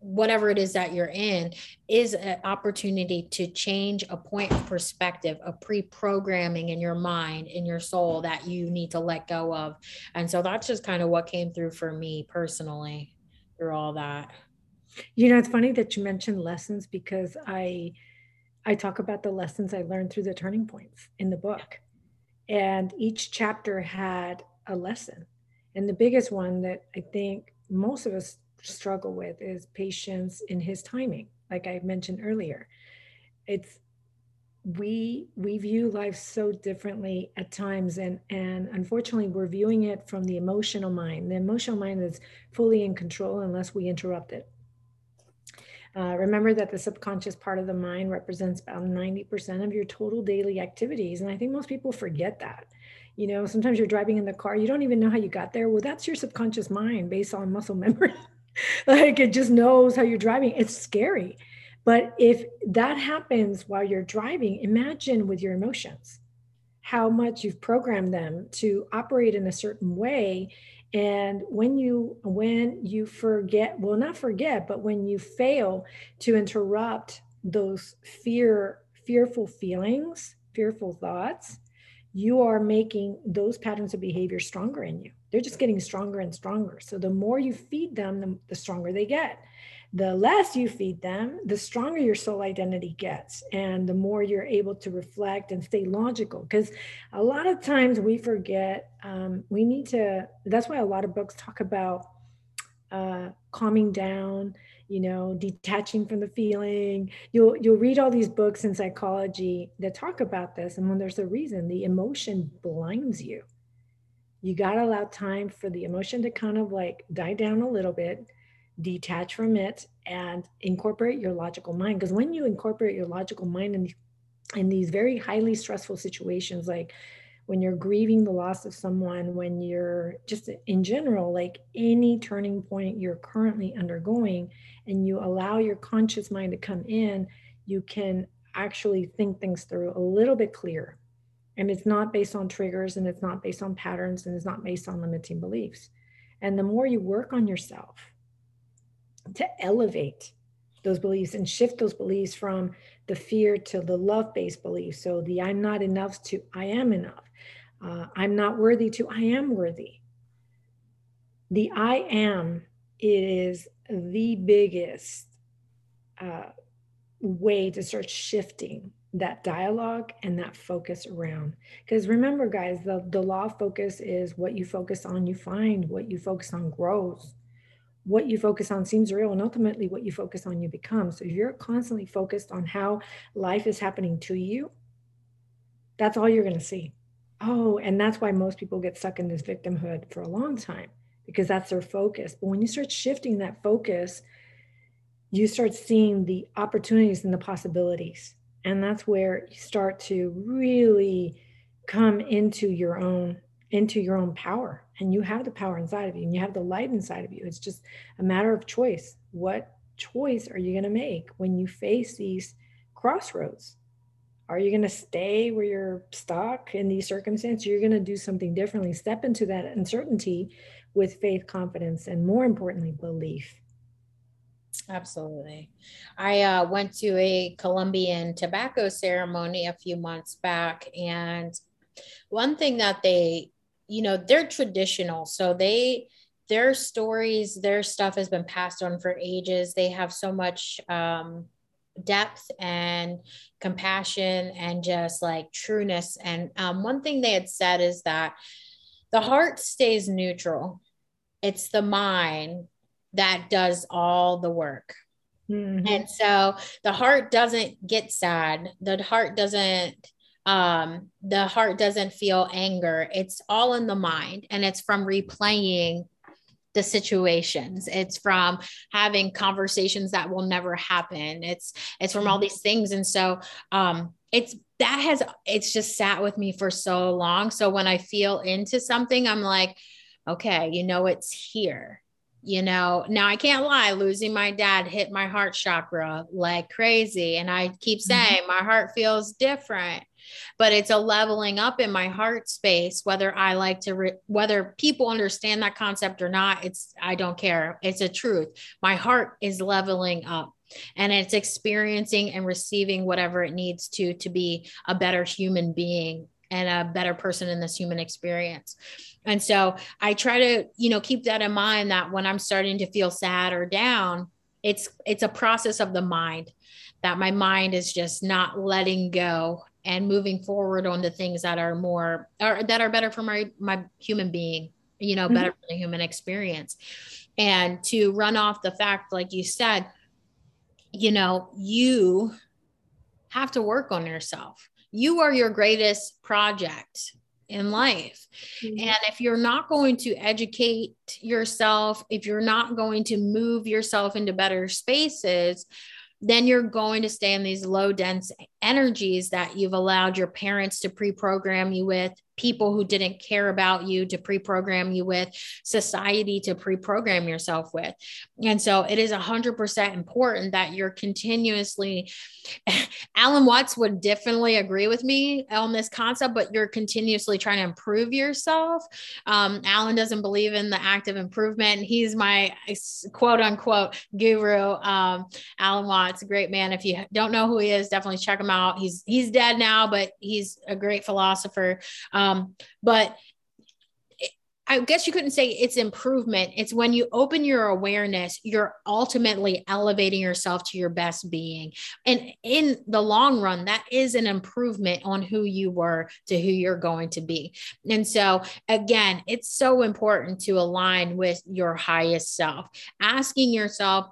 whatever it is that you're in is an opportunity to change a point of perspective, a pre-programming in your mind, in your soul that you need to let go of. And so that's just kind of what came through for me personally through all that. You know, it's funny that you mentioned lessons, because I, I talk about the lessons I learned through the turning points in the book, and each chapter had a lesson. And the biggest one that I think most of us struggle with is patience in his timing. Like I mentioned earlier, it's we we view life so differently at times, and and unfortunately we're viewing it from the emotional mind. The emotional mind is fully in control unless we interrupt it. Uh, remember that the subconscious part of the mind represents about ninety percent of your total daily activities, and I think most people forget that. You know, sometimes you're driving in the car, you don't even know how you got there. Well, that's your subconscious mind based on muscle memory. Like, it just knows how you're driving. It's scary. But if that happens while you're driving, imagine with your emotions, how much you've programmed them to operate in a certain way. And when you, when you forget, well, not forget, but when you fail to interrupt those fear, fearful feelings, fearful thoughts, you are making those patterns of behavior stronger in you. They're just getting stronger and stronger. So the more you feed them, the, the stronger they get. The less you feed them, the stronger your soul identity gets, and the more you're able to reflect and stay logical. Because a lot of times we forget, um, we need to, that's why a lot of books talk about uh, calming down, you know, detaching from the feeling. You'll, you'll read all these books in psychology that talk about this. And when there's a reason, the emotion blinds you. You got to allow time for the emotion to kind of like die down a little bit, detach from it, and incorporate your logical mind. Because when you incorporate your logical mind in, in these very highly stressful situations, like when you're grieving the loss of someone, when you're just in general, like any turning point you're currently undergoing, and you allow your conscious mind to come in, you can actually think things through a little bit clearer. And it's not based on triggers, and it's not based on patterns, and it's not based on limiting beliefs. And the more you work on yourself to elevate those beliefs and shift those beliefs from the fear to the love-based beliefs. So the I'm not enough to I am enough. Uh, I'm not worthy to I am worthy. The I am is the biggest uh, way to start shifting that dialogue and that focus around. Because remember, guys, the, the law of focus is what you focus on, you find. What you focus on grows. What you focus on seems real, and ultimately what you focus on, you become. So if you're constantly focused on how life is happening to you, that's all you're going to see. Oh, and that's why most people get stuck in this victimhood for a long time, because that's their focus. But when you start shifting that focus, you start seeing the opportunities and the possibilities. And that's where you start to really come into your own, into your own power. And you have the power inside of you, and you have the light inside of you. It's just a matter of choice. What choice are you going to make when you face these crossroads? Are you going to stay where you're stuck in these circumstances? You're going to do something differently. Step into that uncertainty with faith, confidence, and more importantly, belief. Absolutely. I uh, went to a Colombian tobacco ceremony a few months back. And one thing that they you know, they're traditional. So they, their stories, their stuff has been passed on for ages. They have so much um, depth and compassion and just like trueness. And um, one thing they had said is that the heart stays neutral. It's the mind that does all the work. Mm-hmm. And so the heart doesn't get sad. The heart doesn't Um, the heart doesn't feel anger. It's all in the mind, and it's from replaying the situations. It's from having conversations that will never happen. It's, it's from all these things. And so, um, it's, that has, it's just sat with me for so long. So when I feel into something, I'm like, okay, you know, it's here, you know. Now I can't lie, losing my dad hit my heart chakra like crazy. And I keep saying mm-hmm. my heart feels different, but it's a leveling up in my heart space, whether I like to, re- whether people understand that concept or not, it's, I don't care. It's a truth. My heart is leveling up and it's experiencing and receiving whatever it needs to, to be a better human being and a better person in this human experience. And so I try to, you know, keep that in mind, that when I'm starting to feel sad or down, it's, it's a process of the mind, that my mind is just not letting go and moving forward on the things that are more, or that are better for my, my human being, you know, better mm-hmm. for the human experience. And to run off the fact, like you said, you know, you have to work on yourself. You are your greatest project in life. Mm-hmm. And if you're not going to educate yourself, if you're not going to move yourself into better spaces, then you're going to stay in these low dense energies that you've allowed your parents to pre-program you with, people who didn't care about you to pre-program you with, society to pre-program yourself with. And so it is a hundred percent important that you're continuously, Alan Watts would definitely agree with me on this concept, but you're continuously trying to improve yourself. Um, Alan doesn't believe in the act of improvement. He's my quote unquote guru. Um, Alan Watts, great man. If you don't know who he is, definitely check him out. He's, he's dead now, but he's a great philosopher. Um, Um, but I guess you couldn't say it's improvement. It's when you open your awareness, you're ultimately elevating yourself to your best being. And in the long run, that is an improvement on who you were to who you're going to be. And so again, it's so important to align with your highest self, asking yourself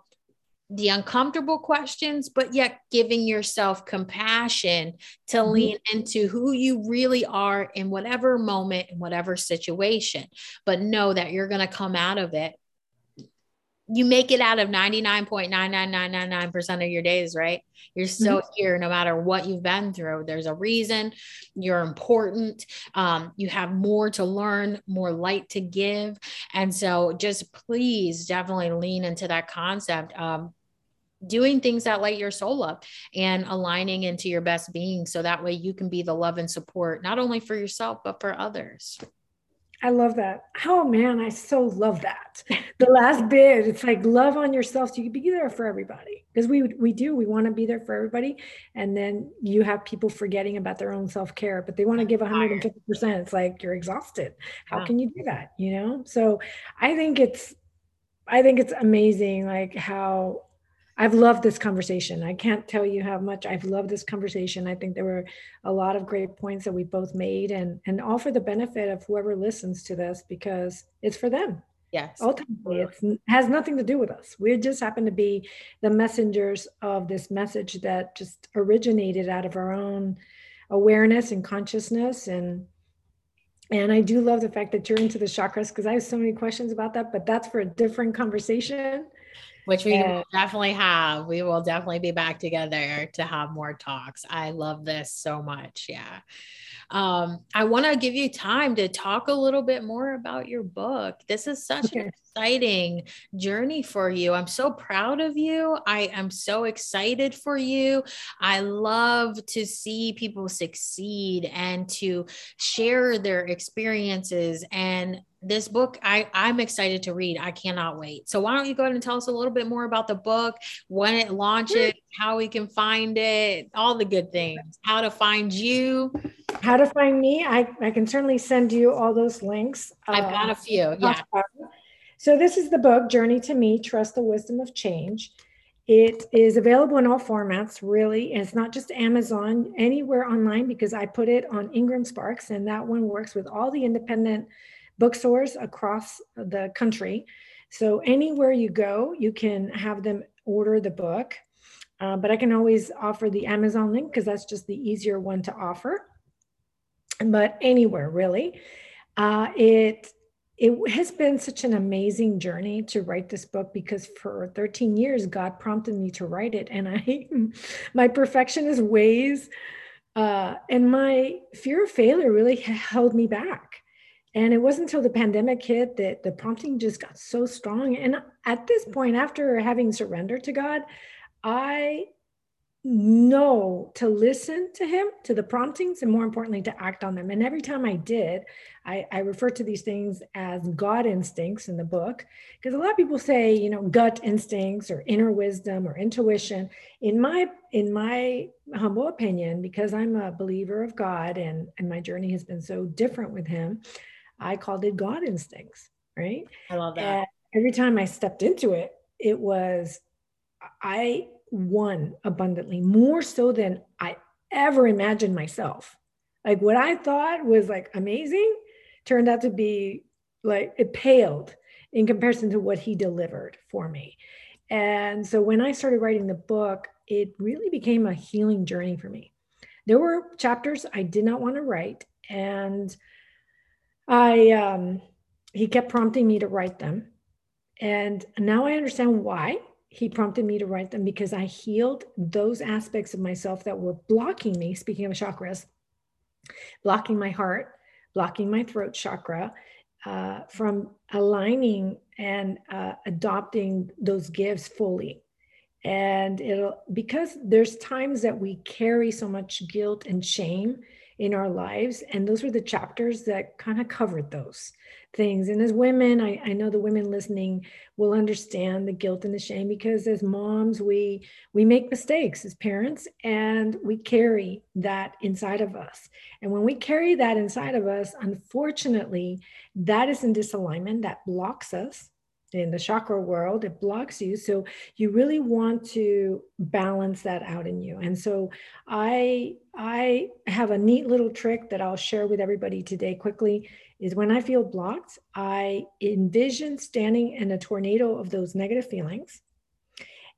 the uncomfortable questions, but yet giving yourself compassion to lean into who you really are in whatever moment, in whatever situation, but know that you're going to come out of it. You make it out of ninety-nine point nine nine nine nine nine percent of your days, right? You're still mm-hmm. here no matter what you've been through. There's a reason. You're important. Um, you have more to learn, more light to give. And so just please definitely lean into that concept of doing things that light your soul up and aligning into your best being. So that way you can be the love and support, not only for yourself, but for others. I love that. Oh man, I so love that. The last bit, it's like love on yourself so you can be there for everybody. Because we we do, we want to be there for everybody. And then you have people forgetting about their own self-care, but they want to give one hundred fifty percent. It's like, you're exhausted. How yeah. can you do that? You know? So I think it's, I think it's amazing. Like how I've loved this conversation. I can't tell you how much I've loved this conversation. I think there were a lot of great points that we both made, and, and all for the benefit of whoever listens to this, because it's for them. Yes. Ultimately, it's, it has nothing to do with us. We just happen to be the messengers of this message that just originated out of our own awareness and consciousness. And And I do love the fact that you're into the chakras, because I have so many questions about that, but that's for a different conversation. Which we yeah. will definitely have. We will definitely be back together to have more talks. I love this so much. Yeah. Um, I want to give you time to talk a little bit more about your book. This is such okay. an exciting journey for you. I'm so proud of you. I am so excited for you. I love to see people succeed and to share their experiences, and this book, I, I'm excited to read. I cannot wait. So why don't you go ahead and tell us a little bit more about the book, when it launches, how we can find it, all the good things, how to find you. How to find me. I, I can certainly send you all those links. I've got a few. Yeah. So this is the book, Journey to Me, Trust the Wisdom of Change. It is available in all formats, really. And it's not just Amazon, anywhere online, because I put it on Ingram Sparks, and that one works with all the independent bookstores across the country. So anywhere you go, you can have them order the book. Uh, but I can always offer the Amazon link, because that's just the easier one to offer. But anywhere, really. Uh, it it has been such an amazing journey to write this book, because for thirteen years, God prompted me to write it. And I, my perfectionist ways uh, and my fear of failure really held me back. And it wasn't until the pandemic hit that the prompting just got so strong. And at this point, after having surrendered to God, I know to listen to him, to the promptings, and more importantly, to act on them. And every time I did, I, I refer to these things as God instincts in the book, because a lot of people say, you know, gut instincts or inner wisdom or intuition. In my in my humble opinion, because I'm a believer of God and, and my journey has been so different with him, I called it God instincts, right? I love that. And every time I stepped into it, it was, I won abundantly, more so than I ever imagined myself. Like what I thought was like amazing turned out to be like, it paled in comparison to what he delivered for me. And so when I started writing the book, it really became a healing journey for me. There were chapters I did not want to write, and I um, he kept prompting me to write them. And now I understand why he prompted me to write them, because I healed those aspects of myself that were blocking me, speaking of chakras, blocking my heart, blocking my throat chakra, uh, from aligning and uh, adopting those gifts fully. And it'll, because there's times that we carry so much guilt and shame in our lives. And those were the chapters that kind of covered those things. And as women, I, I know the women listening will understand the guilt and the shame, because as moms, we, we make mistakes as parents, and we carry that inside of us. And when we carry that inside of us, unfortunately, that is in disalignment, that blocks us. In the chakra world, it blocks you. So you really want to balance that out in you. And so I, I have a neat little trick that I'll share with everybody today quickly, is when I feel blocked, I envision standing in a tornado of those negative feelings.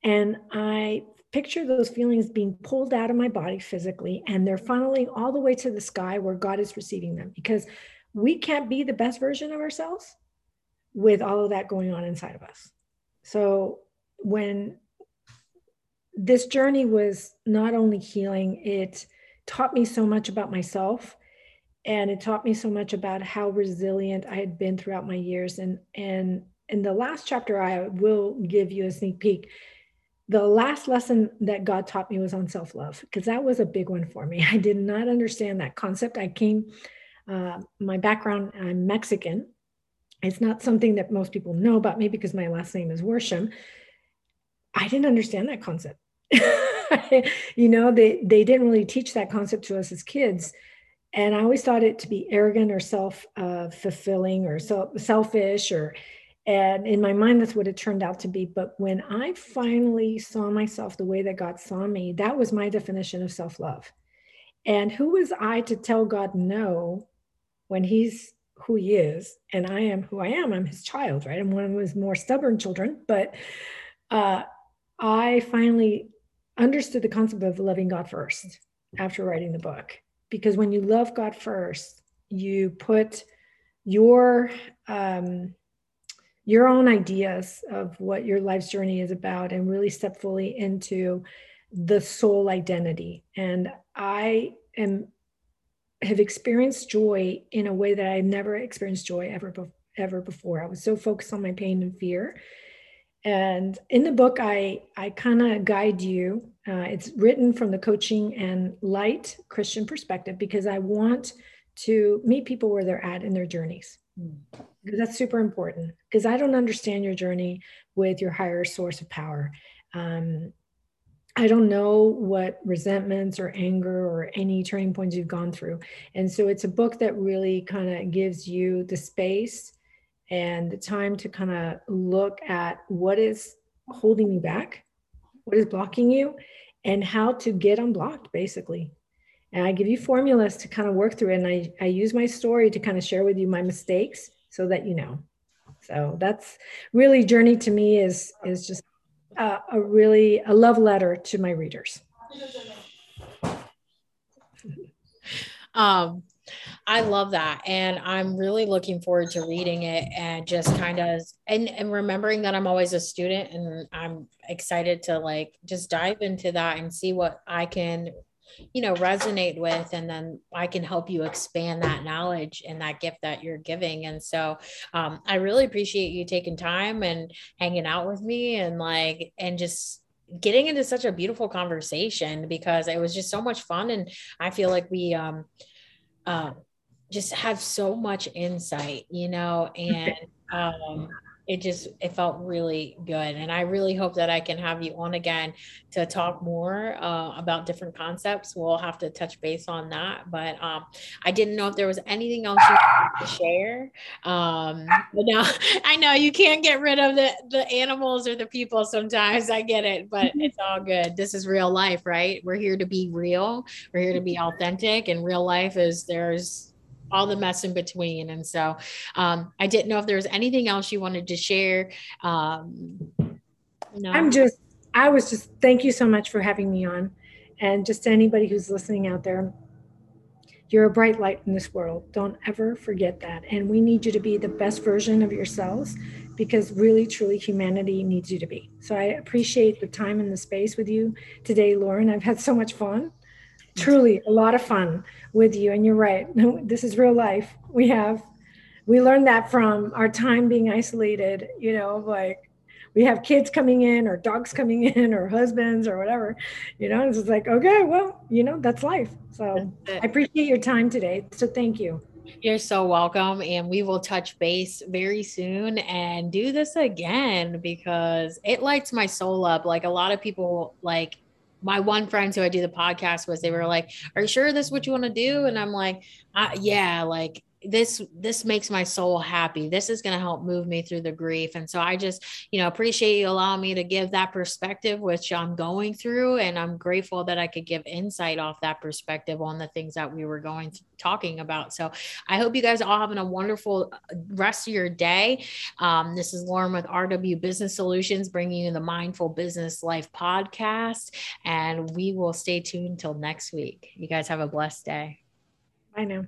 And I picture those feelings being pulled out of my body physically, and they're funneling all the way to the sky where God is receiving them, because we can't be the best version of ourselves with all of that going on inside of us. So when this journey was not only healing, it taught me so much about myself, and it taught me so much about how resilient I had been throughout my years. And, and in the last chapter, I will give you a sneak peek. The last lesson that God taught me was on self-love, because that was a big one for me. I did not understand that concept. I came, uh, my background, I'm Mexican. It's not something that most people know about me, because my last name is Worsham. I didn't understand that concept. You know, they, they didn't really teach that concept to us as kids. And I always thought it to be arrogant or self uh, fulfilling or so selfish, or, and in my mind, that's what it turned out to be. But when I finally saw myself the way that God saw me, that was my definition of self-love. And who was I to tell God no, when he's who he is, and I am who I am. I'm his child, right? I'm one of his more stubborn children, but uh, I finally understood the concept of loving God first after writing the book, because when you love God first, you put your, um, your own ideas of what your life's journey is about, and really step fully into the soul identity. And I am have experienced joy in a way that I've never experienced joy ever, ever before. I was so focused on my pain and fear. And in the book, I, I kind of guide you. Uh, it's written from the coaching and light Christian perspective, because I want to meet people where they're at in their journeys. Because that's super important, because I don't understand your journey with your higher source of power. Um, I don't know what resentments or anger or any turning points you've gone through. And so it's a book that really kind of gives you the space and the time to kind of look at what is holding you back, what is blocking you, and how to get unblocked, basically. And I give you formulas to kind of work through it. And I, I use my story to kind of share with you my mistakes so that you know. So that's really Journey to Me is, is just Uh, a really a love letter to my readers. Um, I love that. And I'm really looking forward to reading it and just kind of, and, and remembering that I'm always a student, and I'm excited to like, just dive into that and see what I can, you know, resonate with, and then I can help you expand that knowledge and that gift that you're giving. And so um, I really appreciate you taking time and hanging out with me, and like, and just getting into such a beautiful conversation, because it was just so much fun. And I feel like we um, uh, just have so much insight, you know, and um, it just, it felt really good. And I really hope that I can have you on again to talk more uh, about different concepts. We'll have to touch base on that. But um, I didn't know if there was anything else you wanted to share. Um, but now, I know you can't get rid of the, the animals or the people sometimes. I get it, but it's all good. This is real life, right? We're here to be real. We're here to be authentic. And real life is, there's all the mess in between. And so um, I didn't know if there was anything else you wanted to share. Um, no. I'm just, I was just, thank you so much for having me on. And just to anybody who's listening out there, you're a bright light in this world. Don't ever forget that. And we need you to be the best version of yourselves, because really, truly, humanity needs you to be. So I appreciate the time and the space with you today, Lauren. I've had so much fun. Truly a lot of fun with you. And you're right. This is real life. We have, we learned that from our time being isolated, you know, like we have kids coming in or dogs coming in or husbands or whatever, you know, it's just like, okay, well, you know, that's life. So I appreciate your time today. So thank you. You're so welcome. And we will touch base very soon and do this again, because it lights my soul up. Like a lot of people, like, my one friend who I do the podcast with, they were like, are you sure this is what you want to do? And I'm like, uh, yeah, like this, this makes my soul happy. This is going to help move me through the grief. And so I just, you know, appreciate you allowing me to give that perspective, which I'm going through. And I'm grateful that I could give insight off that perspective on the things that we were going through, talking about. So I hope you guys are all having a wonderful rest of your day. Um, this is Lauren with R W Business Solutions, bringing you the Mindful Business Life podcast, and we will stay tuned till next week. You guys have a blessed day. Bye now.